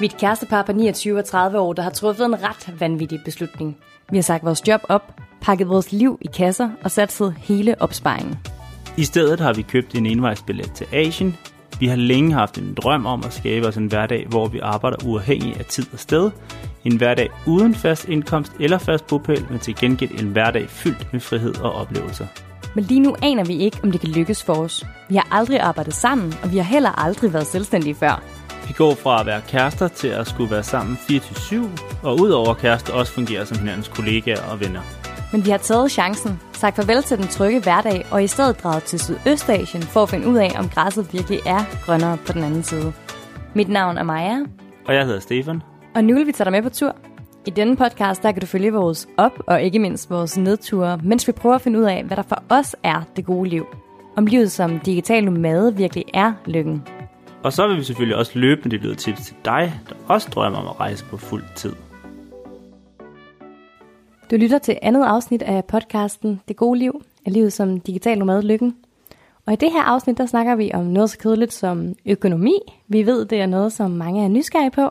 Mit kærestepar på 29 og 30 år, der har truffet en ret vanvittig beslutning. Vi har sagt vores job op, pakket vores liv i kasser og satset hele opsparingen. I stedet har vi købt en envejsbillet til Asien. Vi har længe haft en drøm om at skabe os en hverdag, hvor vi arbejder uafhængig af tid og sted. En hverdag uden fast indkomst eller fast bopæl, men til gengæld en hverdag fyldt med frihed og oplevelser. Men lige nu aner vi ikke, om det kan lykkes for os. Vi har aldrig arbejdet sammen, og vi har heller aldrig været selvstændige før. Vi går fra at være kærester til at skulle være sammen 24/7, og udover kærester også fungerer som hinandens kollegaer og venner. Men vi har taget chancen, sagt farvel til den trygge hverdag, og i stedet draget til Sydøstasien for at finde ud af, om græsset virkelig er grønnere på den anden side. Mit navn er Maja. Og jeg hedder Stefan. Og nu vil vi tage dig med på tur. I denne podcast, der kan du følge vores op- og ikke mindst vores nedture, mens vi prøver at finde ud af, hvad der for os er det gode liv. Om livet som digital nomade virkelig er lykken. Og så vil vi selvfølgelig også løbende de bløde tips til dig, der også drømmer om at rejse på fuld tid. Du lytter til andet afsnit af podcasten Det gode liv, af livet som digital nomade lykken. Og i det her afsnit, der snakker vi om noget så kedeligt som økonomi. Vi ved, det er noget, som mange er nysgerrige på.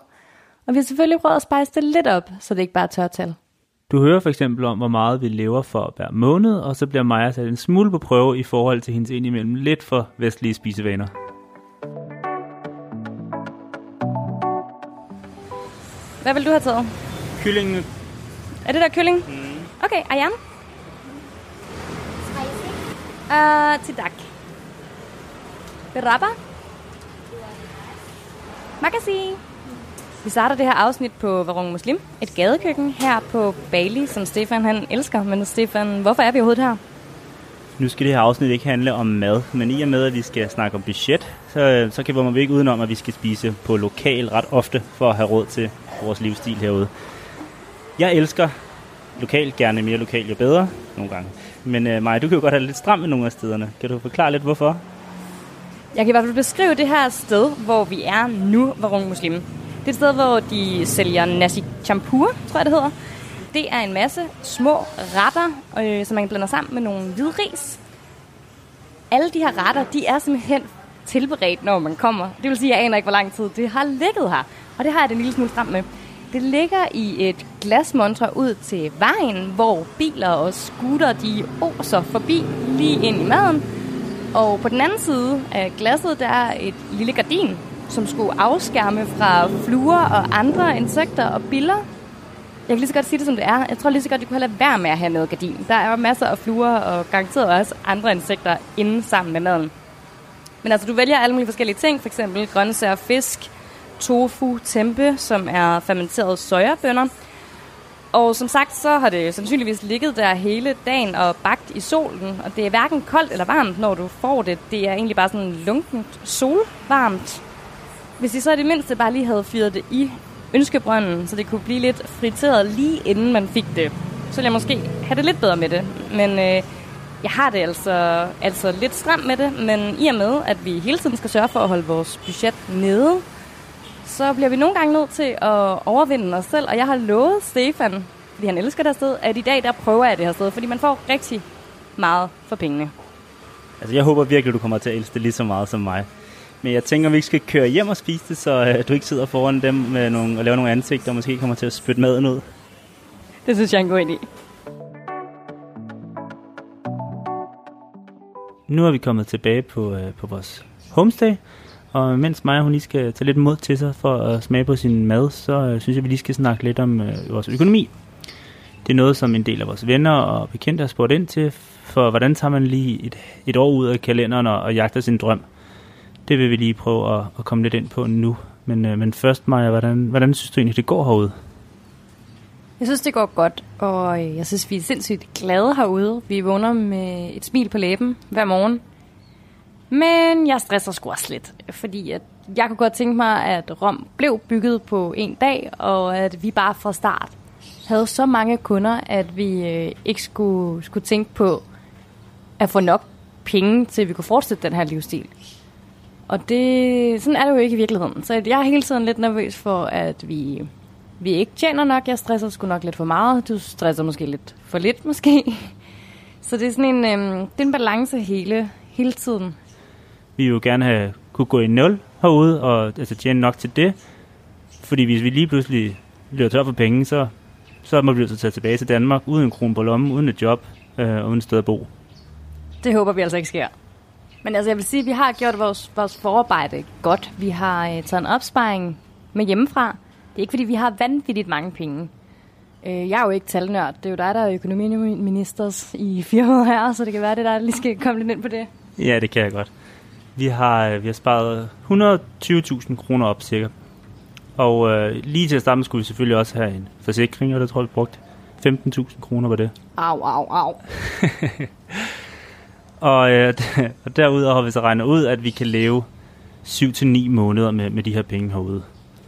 Og vi har selvfølgelig prøvet at spejse det lidt op, så det ikke bare er tørtal. Du hører for eksempel om, hvor meget vi lever for hver måned, og så bliver Maja sat en smule på prøve i forhold til hendes indimellem lidt for vestlige spisevaner. Hvad vil du have taget? Kyllingen. Er det der kylling? Mm. Okay, ayam. Spicy. Tidak. Berapa? Makasih. Vi starter det her afsnit på Varung Muslim, et gadekøkken her på Bali, som Stefan han elsker. Men Stefan, hvorfor er vi overhovedet her? Nu skal det her afsnit ikke handle om mad, men i og med, at vi skal snakke om budget, så kan vi ikke udenom, at vi skal spise på lokal ret ofte for at have råd til vores livsstil herude. Jeg elsker lokal, gerne mere lokal, jo bedre nogle gange. Men Maja, du kan jo godt have lidt stram med nogle af stederne. Kan du forklare lidt, hvorfor? Jeg kan i hvert fald beskrive det her sted, hvor vi er nu, Varung Muslim. Det er et sted, hvor de sælger nasi campur, tror jeg det hedder. Det er en masse små retter, som man blander sammen med nogle hvide ris. Alle de her retter, de er simpelthen tilberedt, når man kommer. Det vil sige, at jeg aner ikke, hvor lang tid det har ligget her. Og det har jeg det en lille smule frem med. Det ligger i et glasmontre ud til vejen, hvor biler og scooter, de oser forbi lige ind i maden. Og på den anden side af glasset, der er et lille gardin, som skulle afskærme fra fluer og andre insekter og biller. Jeg kan lige så godt sige det, som det er. Jeg tror lige så godt, du kunne have lade være med at have noget gardin. Der er jo masser af fluer og garanteret også andre insekter inde sammen med maden. Men altså, du vælger alle mulige forskellige ting, f.eks. grøntsager, fisk, tofu, tempe, som er fermenterede sojabønner. Og som sagt, så har det sandsynligvis ligget der hele dagen og bagt i solen. Og det er hverken koldt eller varmt, når du får det. Det er egentlig bare sådan lunkent solvarmt. Hvis I så i det mindste bare lige havde fyret det i ønskebrønden, så det kunne blive lidt friteret lige inden man fik det, så ville jeg måske have det lidt bedre med det. Men jeg har det altså lidt stramt med det. Men i og med, at vi hele tiden skal sørge for at holde vores budget nede, så bliver vi nogle gange nødt til at overvinde os selv. Og jeg har lovet Stefan, fordi han elsker det her sted, at i dag der prøver jeg det her sted, fordi man får rigtig meget for pengene. Altså jeg håber virkelig, du kommer til at elske det lige så meget som mig. Men jeg tænker, at vi ikke skal køre hjem og spise det, så du ikke sidder foran dem med og laver nogle ansigter, og måske kommer til at spytte maden ud. Det synes jeg er en god idé. Nu er vi kommet tilbage på vores homestay, og mens Maja hun lige skal tage lidt mod til sig for at smage på sin mad, så synes jeg, vi lige skal snakke lidt om vores økonomi. Det er noget, som en del af vores venner og bekendte har spurgt ind til, for hvordan tager man lige et år ud af kalenderen og jagter sin drøm? Det vil vi lige prøve at komme lidt ind på nu. Men først, Maja, hvordan synes du egentlig, det går herude? Jeg synes, det går godt, og jeg synes, vi er sindssygt glade herude. Vi vågner med et smil på læben hver morgen. Men jeg stresser sgu også lidt, fordi at jeg kunne godt tænke mig, at Rom blev bygget på en dag, og at vi bare fra start havde så mange kunder, at vi ikke skulle tænke på at få nok penge, til vi kunne fortsætte den her livsstil. Og det, sådan er det jo ikke i virkeligheden. Så jeg er hele tiden lidt nervøs for, at vi ikke tjener nok. Jeg stresser sgu nok lidt for meget. Du stresser måske lidt for lidt, måske. Så det er sådan en, det er en balance hele tiden. Vi vil jo gerne have kunne gå i nul herude og altså tjene nok til det. Fordi hvis vi lige pludselig løber tør for penge, så må vi blive taget tilbage til Danmark uden en krone på lommen, uden et job og uden et sted at bo. Det håber vi altså ikke sker. Men altså jeg vil sige, at vi har gjort vores forarbejde godt. Vi har taget en opsparing med hjemmefra. Det er ikke fordi, vi har vanvittigt mange penge. Jeg er jo ikke talnørd. Det er jo dig, der er økonomiminister i 400 her, så det kan være det, der lige skal komme lidt ind på det. Ja, det kan jeg godt. Vi har sparet 120.000 kroner op cirka. Og lige til at starte skulle vi selvfølgelig også have en forsikring, og der tror jeg, vi brugte 15.000 kroner på det. Au. Og derudover har vi så regnet ud, at vi kan leve 7-9 måneder med de her penge herude.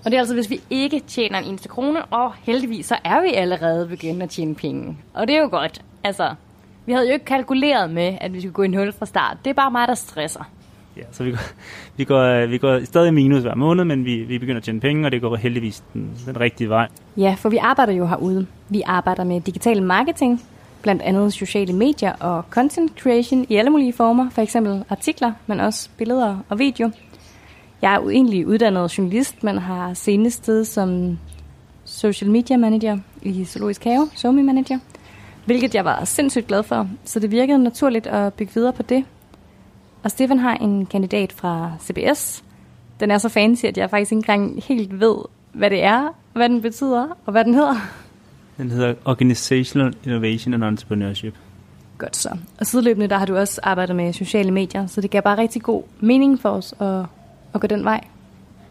Og det er altså, hvis vi ikke tjener en eneste krone, og heldigvis så er vi allerede begyndt at tjene penge. Og det er jo godt. Altså, vi havde jo ikke kalkuleret med, at vi skulle gå i nul fra start. Det er bare mig, der stresser. Ja, så vi går stadig minus hver måned, men vi begynder at tjene penge, og det går heldigvis den rigtige vej. Ja, for vi arbejder jo herude. Vi arbejder med digital marketing, blandt andet sociale medier og content creation i alle mulige former. For eksempel artikler, men også billeder og video. Jeg er egentlig uddannet journalist, men har senest stedet som social media manager i Zoologisk Have, SOMI manager, hvilket jeg var sindssygt glad for, så det virkede naturligt at bygge videre på det. Og Stefan har en kandidat fra CBS. Den er så fancy, at jeg faktisk ikke engang helt ved, hvad det er, hvad den betyder og hvad den hedder. Den hedder Organisational Innovation and Entrepreneurship. Godt så. Og sideløbende der har du også arbejdet med sociale medier, så det gav bare rigtig god mening for os at gå den vej.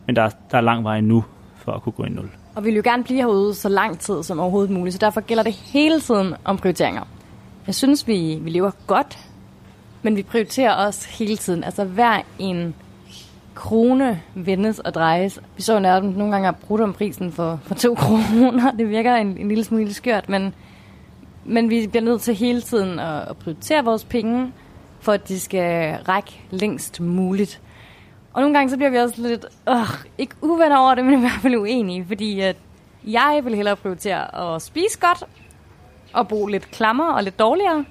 Men der er lang vej nu for at kunne gå i nul. Og vi vil jo gerne blive herude så lang tid som overhovedet muligt, så derfor gælder det hele tiden om prioriteringer. Jeg synes, vi lever godt, men vi prioriterer også hele tiden. Altså hver en krone vendes og drejes. Vi så nærmest nogle gange brudt om prisen for 2 kroner. Det virker en lille smule skørt, men vi bliver nødt til hele tiden at prioritere vores penge, for at de skal række længst muligt. Og nogle gange så bliver vi også lidt, ikke uvenner over det, men i hvert fald uenige, fordi at jeg vil hellere prioritere at spise godt, og bo lidt klammere og lidt dårligere.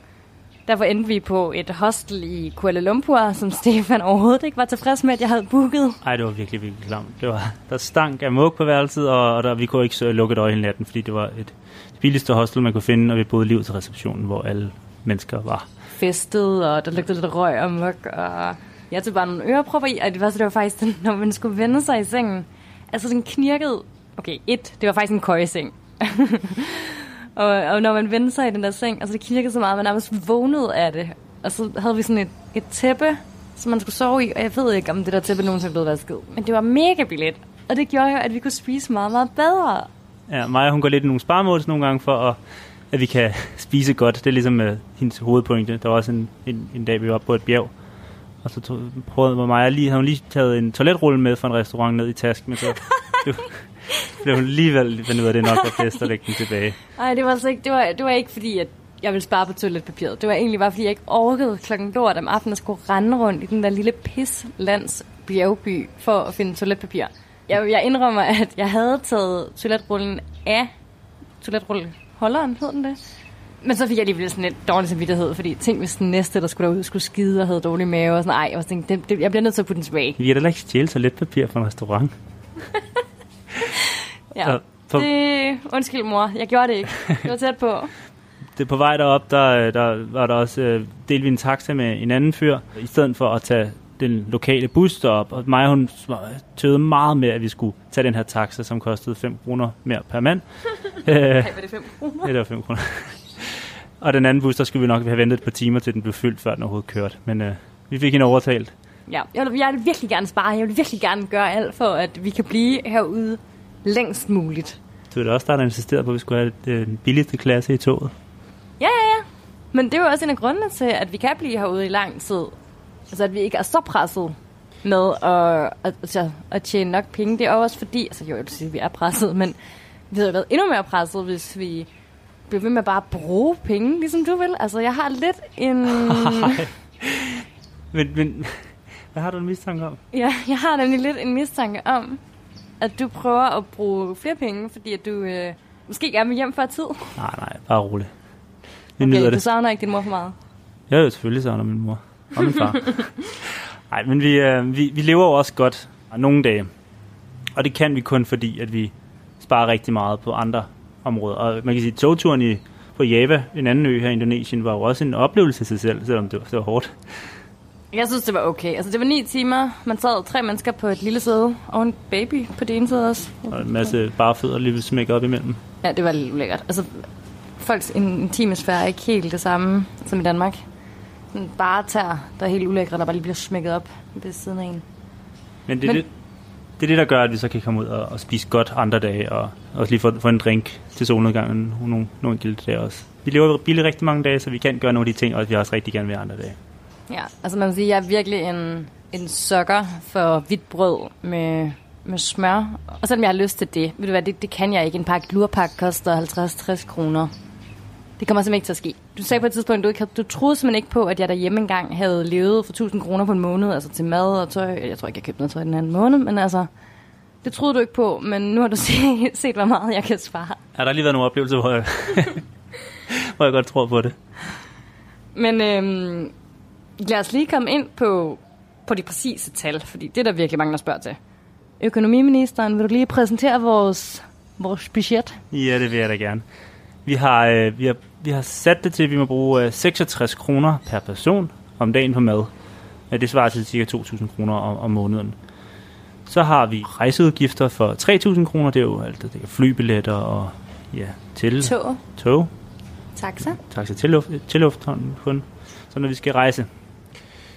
Derfor endte vi på et hostel i Kuala Lumpur, som Stefan overhovedet ikke var tilfreds med, at jeg havde booket. Nej, det var virkelig, virkelig klamt. Der stank af mug på værelset, og vi kunne ikke så lukket øje hele natten, fordi det var et billigste hostel, man kunne finde, og vi boede liv til receptionen, hvor alle mennesker var festet, og der lugtede lidt røg og mug, og jeg tog bare nogle ørepropper i, og det var faktisk, når man skulle vende sig i sengen. Altså den knirkede. Okay, det var faktisk en køjeseng. og når man vendte sig i den der seng, altså det knirkede så meget, at man nærmest vågnede af det. Og så havde vi sådan et tæppe, som man skulle sove i, og jeg ved ikke, om det der tæppe nogensinde blev vasket. Men det var mega billigt, og det gjorde jo, at vi kunne spise meget, meget bedre. Ja, Maja, hun går lidt i nogle sparemåls nogle gange for at vi kan spise godt. Det er ligesom hendes hovedpointe. Der var også en dag, vi var oppe på et bjerg. Og så prøvede Maja havde hun lige taget en toiletrulle med fra en restaurant ned i tasken, men så blev hun alligevel fandt ud af det nok at fest og lægge den tilbage. Nej, det var altså ikke, det var ikke fordi, at jeg ville spare på toiletpapiret. Det var egentlig bare fordi, jeg ikke orkede klokken lort om aftenen at skulle rende rundt i den der lille pislands bjergby for at finde toiletpapir. Jeg indrømmer, at jeg havde taget toiletrullen af toiletrulleholderen, hed den det? Men så fik jeg alligevel sådan lidt dårlig samvittighed, fordi tænk, hvis den næste, der skulle derud, skulle skide og havde dårlig mave og sådan, jeg tænkte, jeg bliver nødt til at putte den tilbage. Vi har da ikke stjælet toiletpapir fra en restaurant. Ja, undskyld mor, jeg gjorde det ikke. Det var tæt på. Det på vej derop, der var der også delte vi en taxa med en anden fyr, i stedet for at tage den lokale bus derop. Og Maja, hun tøvede meget med, at vi skulle tage den her taxa, som kostede 5 kroner mere per mand. Var det 5 kroner? Ja, det var 5 kroner. Og den anden bus, der skulle vi nok have ventet et par timer, til den blev fyldt, før den overhovedet kørte. Men vi fik hende overtalt. Ja, jeg vil virkelig gerne spare. Jeg vil virkelig gerne gøre alt for, at vi kan blive herude længst muligt. Du er da også der insisteret på, at vi skulle have den billigste klasse i toget. Ja. Men det er jo også en af grundene til, at vi kan blive herude i lang tid. Altså, at vi ikke er så presset med at tjene nok penge. Det er også fordi, altså jo, jeg vil sige, at vi er presset, men vi havde været endnu mere presset, hvis vi bliver ved med bare at bruge penge, ligesom du vil. Altså, jeg har lidt en... men hvad har du en mistanke om? Ja, jeg har nemlig lidt en mistanke om, at du prøver at bruge flere penge, fordi at du måske gerne vil hjem før tid. Nej, bare roligt. Vi nyder det. Du savner ikke din mor for meget? Ja, jo, selvfølgelig savner min mor og min far. Nej, men vi lever jo også godt nogle dage. Og det kan vi kun fordi, at vi sparer rigtig meget på andre områder. Og man kan sige, at togturen på Java, en anden ø her i Indonesien, var jo også en oplevelse til sig selv, selvom det var hårdt. Jeg synes, det var okay. Altså, det var 9 timer. Man sad 3 mennesker på et lille sæde, og en baby på det ene sæde også. Og en masse barfødder lige smækket op imellem. Ja, det var lidt ulækkert. Altså, folks intimesfære er ikke helt det samme som i Danmark. En bartær, der er helt ulækkert, der bare lige bliver smækket op ved siden af en. Men det er det, der gør, at vi så kan komme ud og spise godt andre dage, og også lige få en drink til solnedgangen nogle gilde dage også. Vi lever billigt rigtig mange dage, så vi kan gøre nogle af de ting, og vi også rigtig gerne vil andre dage. Ja, altså man vil sige, at jeg er virkelig en sukker for hvidt brød med smør. Og selvom jeg har lyst til det, ved du hvad, det kan jeg ikke. En pakke lurpak koster 50-60 kroner. Det kommer simpelthen ikke til at ske. Du sagde på et tidspunkt, du troede simpelthen ikke på, at jeg derhjemme engang havde levet for 1.000 kroner på en måned, altså til mad og tøj. Jeg tror ikke, jeg købte noget tøj den anden måned, men altså, det troede du ikke på, men nu har du set hvor meget jeg kan spare. Ja, der har lige været nogle oplevelser, hvor jeg godt tror på det. Men lad os lige komme ind på de præcise tal, fordi det er der virkelig mange, der spørger til. Økonomiministeren, vil du lige præsentere vores budget? Ja, det vil jeg da gerne. Vi har sat det til, at vi må bruge 66 kroner per person om dagen på mad. Det svarer til ca. 2.000 kroner om måneden. Så har vi rejseudgifter for 3.000 kroner. Det er jo alt det der flybilletter og ja, til tog. Taxa til lufthavnen kun. Så når vi skal rejse.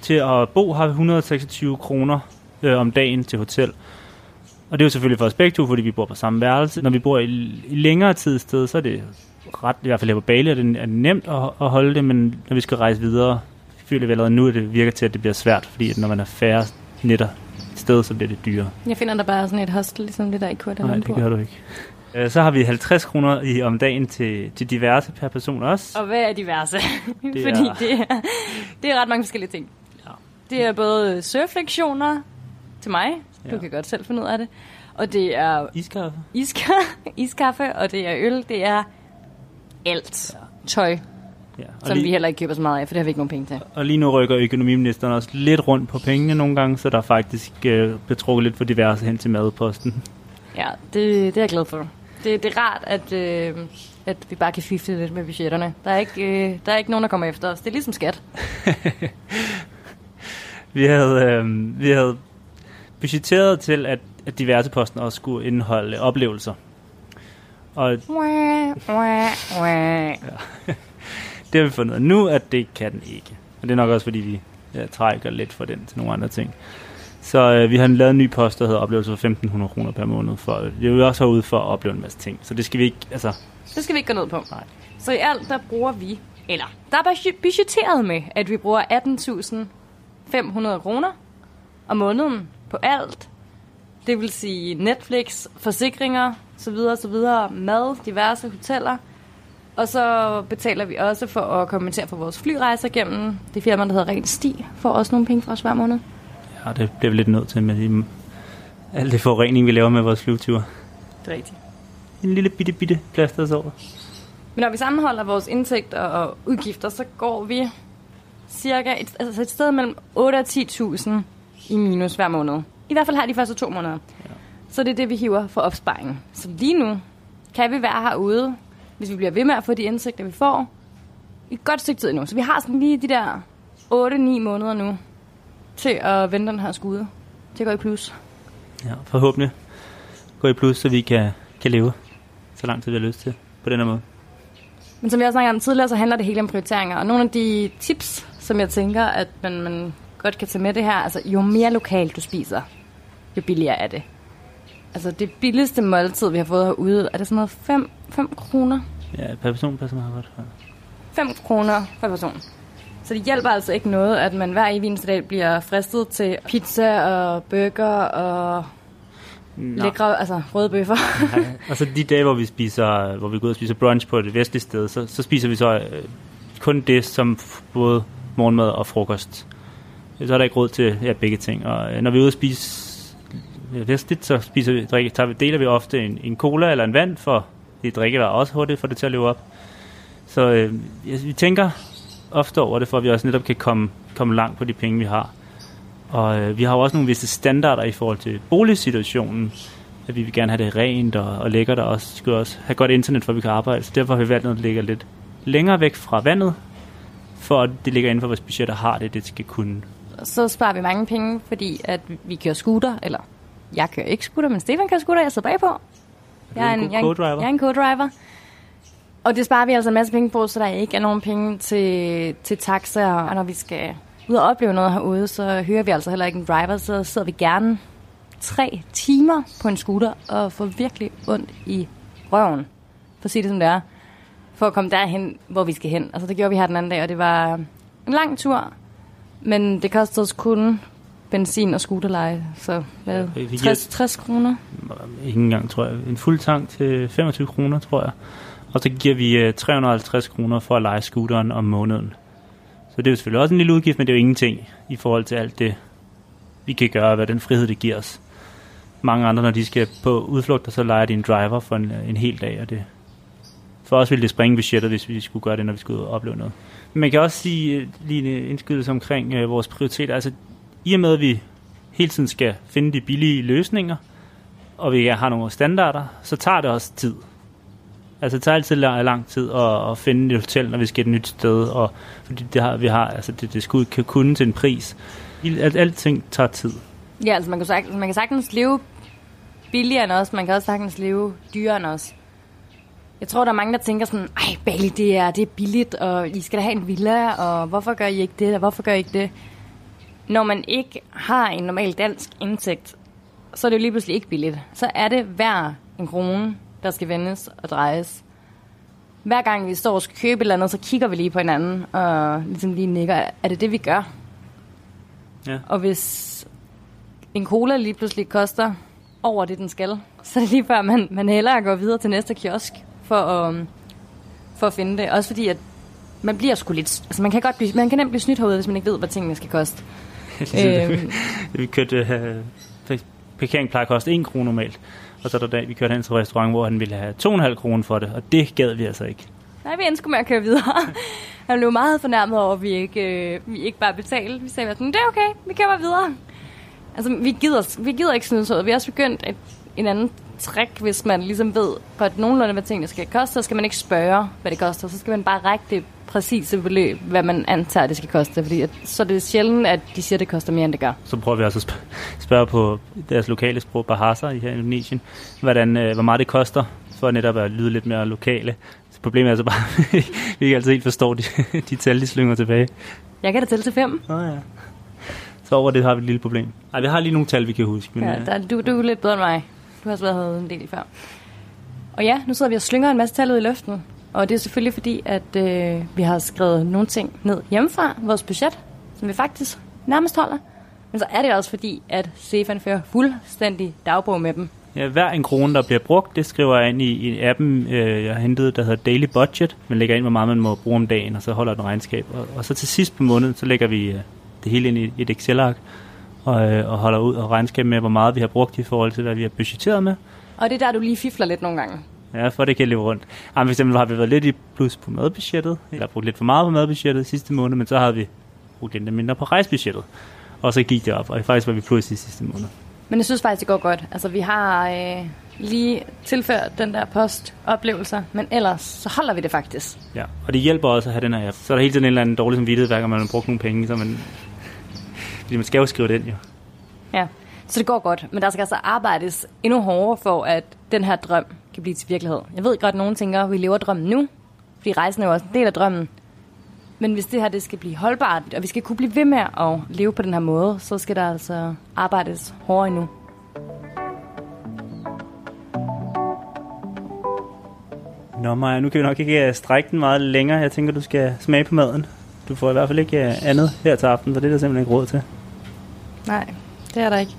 Til at bo har vi 126 kroner om dagen til hotel. Og det er jo selvfølgelig for os begge to, fordi vi bor på samme værelse. Når vi bor i længere tid sted, så er det ret, i hvert fald her på Bali, er det nemt at holde det, men når vi skal rejse videre, føler vi allerede nu, at det virker til, at det bliver svært, fordi at når man er færre nætter sted, så bliver det dyrere. Jeg finder der bare sådan et hostel, ligesom det der i Kuala Lumpur. Nej, det gør du ikke. Så har vi 50 kroner om dagen til diverse per person også. Og hvad er diverse? Det er ret mange forskellige ting. Ja. Det er både surflektioner til mig, du kan godt selv finde ud af det, og det er iskaffe, og det er øl, det er alt tøj, som vi heller ikke køber så meget af, for det har vi ikke nogen penge til. Og lige nu rykker økonomiministeren også lidt rundt på pengene nogle gange, så der er faktisk betrukket lidt for diverse hen til madposten. Ja, det er jeg glad for. Det er rart, at vi bare kan fifte lidt med budgetterne. Der er ikke nogen, der kommer efter os. Det er ligesom skat. Vi havde budgetteret til, at diverse posten også skulle indeholde oplevelser. Og det har vi fundet nu, at det kan den ikke. Og det er nok også, fordi vi trækker lidt for den til nogle andre ting. Så vi har lavet en ny post, der hedder oplevelser for 1.500 kroner per måned. For vi er jo også herude for at opleve en masse ting. Så det skal vi ikke, altså... Det skal vi ikke gå ned på. Nej. Så i alt, der bruger vi... Eller, der er bare budgetteret med, at vi bruger 18.500 kroner om måneden på alt. Det vil sige Netflix, forsikringer, så videre, mad, diverse hoteller. Og så betaler vi også for at kommentere for vores flyrejser gennem det firma, der hedder Ren Sti, får også nogle penge fra os hver måned. Ja, det bliver vi lidt nødt til med alt det forurening, vi laver med vores flyveture. Det er rigtigt. En lille bitte plaster over. Men når vi sammenholder vores indtægter og udgifter, så går vi cirka et sted mellem 8 og 10.000 i minus hver måned. I hvert fald har de første 2 måneder. Ja. Så det er det, vi hiver for opsparingen. Så lige nu kan vi være herude, hvis vi bliver ved med at få de indsigter, vi får, i et godt stykke tid endnu. Så vi har sådan lige de der 8-9 måneder nu, til at vende den her skude. Det går i plus. Ja, forhåbentlig går i plus, så vi kan leve så lang tid, vi har lyst til på den her måde. Men som jeg også snakkede om tidligere, så handler det hele om prioriteringer. Og nogle af de tips, som jeg tænker, at man godt kan tage med det her, altså jo mere lokalt du spiser, jo billigere er det. Altså det billigste måltid, vi har fået herude, er det sådan noget 5 kroner? Ja, per person passer meget godt. 5 kroner per person. Så det hjælper altså ikke noget, at man hver evig eneste dag bliver fristet til pizza og burger og lækre, altså røde bøffer. Nej, altså de dage, hvor vi går ud og spiser brunch på et vestligt sted, så spiser vi så kun det, som både morgenmad og frokost. Så er der ikke råd til begge ting. Og når vi er ude at spise vestligt, så deler vi ofte en cola eller en vand, for det drikkevarer også hurtigt, for det til at løbe op. Så vi tænker ofte over det, for at vi også netop kan komme langt på de penge, vi har. Og vi har også nogle visse standarder i forhold til boligsituationen, at vi vil gerne have det rent og lækkert, og også skal også have godt internet, for at vi kan arbejde. Så derfor har vi valgt noget, der ligger lidt længere væk fra vandet, for at det ligger inden for vores budget og har det skal kunne. Så sparer vi mange penge, fordi at vi kører scooter, eller jeg kører ikke scooter, men Stefan kører scooter, jeg sidder bagpå. Jeg er en co-driver. Og det sparer vi altså en masse penge på, så der ikke er nogen penge til taxaer. Og når vi skal ud og opleve noget herude, så hører vi altså heller ikke en driver, så sidder vi gerne 3 timer på en scooter og får virkelig ondt i røven, for at sige det som det er, for at komme derhen, hvor vi skal hen. Altså det gjorde vi her den anden dag, og det var en lang tur, men det kostede os kun benzin og scooterleje, så hvad, 60 kroner? Ikke engang, tror jeg. En fuld tank til 25 kroner, tror jeg. Og så giver vi 350 kroner for at leje scooteren om måneden. Så det er jo selvfølgelig også en lille udgift, men det er jo ingenting i forhold til alt det, vi kan gøre, hvad den frihed, det giver os. Mange andre, når de skal på udflugter, så leger de en driver for en hel dag, og det for os ville det springe budgettet, hvis vi skulle gøre det, når vi skulle opleve noget. Men man kan også sige lige en indskydelse omkring vores prioriteter. Altså, i og med, at vi hele tiden skal finde de billige løsninger, og vi har nogle standarder, så tager det også tid. Altså, det tager altid lang tid at finde et hotel, når vi skal et nyt sted, og fordi det skal ud kunne til en pris. Alting tager tid. Ja, altså man kan sagtens leve billigere end os, man kan også sagtens leve dyrere end os. Jeg tror, der er mange, der tænker sådan, ej, Bali, det er billigt, og I skal da have en villa, og hvorfor gør I ikke det, og hvorfor gør I ikke det? Når man ikke har en normal dansk indtægt, så er det jo lige pludselig ikke billigt. Så er det hver en krone, der skal vendes og drejes. Hver gang vi står og skal købe et eller andet, så kigger vi lige på hinanden, og ligesom lige nikker, er det det, vi gør? Ja. Og hvis en cola lige pludselig koster over det, den skal, så er det lige før, man hellere går videre til næste kiosk for at finde det. Også fordi, at man bliver sgu lidt... Altså, man kan nemt blive snydt herude, hvis man ikke ved, hvad tingene skal koste. Vi kørte... Parkering plejer at koste 1 krone normalt. Og så der dag, vi kørte hen til et restaurant, hvor han ville have 2,5 kroner for det. Og det gad vi altså ikke. Nej, vi endte sgu med at køre videre. Han blev meget fornærmet over, at vi ikke bare betalte. Vi sagde sådan, det er okay, vi kører videre. Altså, vi gider ikke snyde så. Vi har også begyndt en anden trick, hvis man ligesom ved, for at nogenlunde, hvad tingene skal koste, så skal man ikke spørge, hvad det koster. Så skal man bare række det præcise beløb, hvad man antager, det skal koste. Fordi så er det sjældent, at de siger, at det koster mere, end det gør. Så prøver vi også at spørge på deres lokale sprog, Bahasa, her i Indonesien, hvor meget det koster, for netop at lyde lidt mere lokale. Så problemet er altså bare, at vi ikke altid helt forstår de tal, de slynger tilbage. Jeg kan da tælle til 5. Nå ja. Så over det har vi et lille problem. Ej, vi har lige nogle tal, vi kan huske. Men, ja, du er lidt bedre end mig. Du har også været her en del i før. Og ja, nu sidder vi og slynger en masse tal ud i luften. Og det er selvfølgelig fordi, at vi har skrevet nogle ting ned hjemmefra, vores budget, som vi faktisk nærmest holder. Men så er det også fordi, at Stefan fører fuldstændig dagbog med dem. Ja, hver en krone, der bliver brugt, det skriver jeg ind i appen, jeg har hentet, der hedder Daily Budget. Man lægger ind, hvor meget man må bruge om dagen, og så holder den regnskab. Og så til sidst på måneden, så lægger vi det hele ind i et Excel-ark. Og holder ud og regnskab med, hvor meget vi har brugt i forhold til, hvad vi har budgetteret med. Og det er der, du lige fifler lidt nogle gange. Ja, for det kan løbe rundt. For eksempel har vi været lidt i plus på madbudgettet, eller brugt lidt for meget på madbudgettet sidste måned, men så havde vi brugt lidt mindre på rejsbudgettet. Og så gik det op, og faktisk var vi pludselig sidste måned. Men jeg synes faktisk, det går godt. Altså, vi har lige tilført den der postoplevelser, men ellers så holder vi det faktisk. Ja, og det hjælper også at have den her app. Så er der hele tiden en eller anden dårlig samvittighed, hver gang man har brugt nogle penge, så man... Fordi man skal jo skrive det ind, jo. Ja, så det går godt. Men der skal altså arbejdes endnu hårdere for, at den her drøm kan blive til virkelighed. Jeg ved godt, at nogen tænker, at vi lever drømmen nu, fordi rejsen er jo også en del af drømmen. Men hvis det her det skal blive holdbart, og vi skal kunne blive ved med at leve på den her måde, så skal der altså arbejdes hårdere endnu. Nå Maja, nu kan vi nok ikke strække den meget længere. Jeg tænker, du skal smage på maden. Du får i hvert fald ikke andet her til aftenen, for det er der simpelthen ikke råd til. Nej, det er der ikke.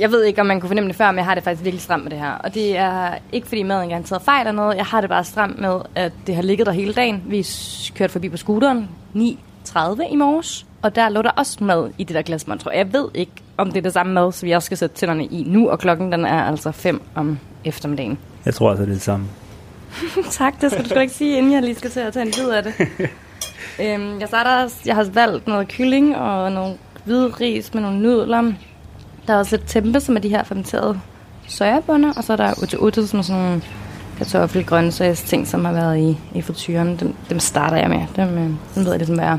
Jeg ved ikke, om man kunne fornemme det før, men jeg har det faktisk virkelig stramt med det her. Og det er ikke, fordi maden garanteret fejler noget. Jeg har det bare stramt med, at det har ligget der hele dagen. Vi kørte forbi på scooteren 9:30 i morges, og der lå der også mad i det der glas montre. Jeg ved ikke, om det er det samme mad, som jeg også skal sætte tænderne i nu, og klokken den er altså 5 om eftermiddagen. Jeg tror altså, det er det samme. Tak, det skal du sgu ikke sige, inden jeg lige skal til at tage en bid af det. Jeg har valgt noget kylling og nogle hvide ris med nogle nudler. Der er også lidt tempe, som er de her fermenterede sojabunder, og så er der otte, som er sådan kartoffel, grøntsags ting, som har været i frityren. Dem starter jeg med. Dem ved jeg ligesom, hvad jeg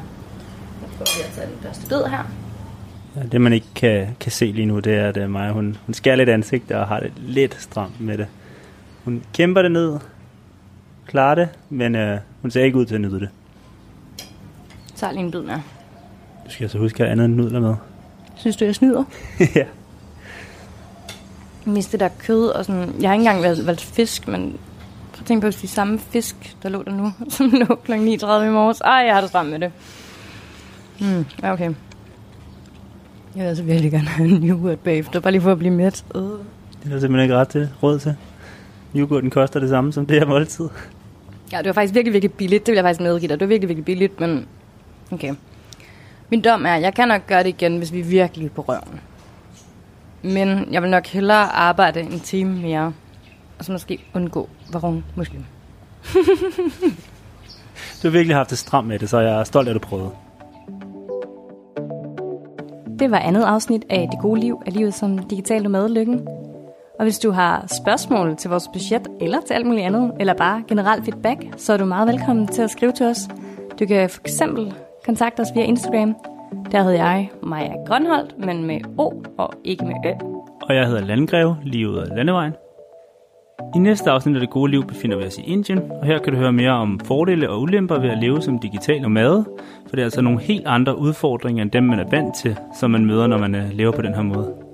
prøver at tage den første bid her. Ja, det man ikke kan se lige nu, det er, at Maja, hun skærer lidt ansigt og har det lidt stramt med det. Hun kæmper det ned, klarer det, men hun ser ikke ud til at nyde det. Jeg tager lige en bid med. Du skal altså huske, at jeg andet end nudler med. Synes du, jeg snyder? Ja. Mest det der kød og sådan. Jeg har ikke engang valgt fisk, men prøv at tænke på, at de samme fisk, der lå der nu, som lå kl. 9.30 i morges. Ej, jeg har det stramt med det. Ja, okay. Jeg vil altså virkelig gerne have en yoghurt bagefter, bare lige for at blive mæt. Det er simpelthen ikke ret til råd til. Yoghurten koster det samme som det her måltid. Ja, det var faktisk virkelig, virkelig billigt. Det vil jeg faktisk medgive dig. Det var virkelig, virkelig billigt, men okay. Min dom er, at jeg kan nok gøre det igen, hvis vi er virkelig på røven. Men jeg vil nok hellere arbejde en time mere, og så måske undgå Varung Muslim. Du har virkelig haft det stramt med det, så jeg er stolt af, at du prøvede. Det var andet afsnit af Det gode liv af livet som digital nomade lykken. Og hvis du har spørgsmål til vores budget, eller til alt muligt andet, eller bare generelt feedback, så er du meget velkommen til at skrive til os. Du kan for eksempel kontakt os via Instagram. Der hedder jeg Maja Grønholdt, men med O og ikke med Ø. Og jeg hedder Landgreve, lige ud af landevejen. I næste afsnit af Det gode liv befinder vi os i Indien, og her kan du høre mere om fordele og ulemper ved at leve som digital nomade, for det er altså nogle helt andre udfordringer end dem, man er vant til, som man møder, når man lever på den her måde.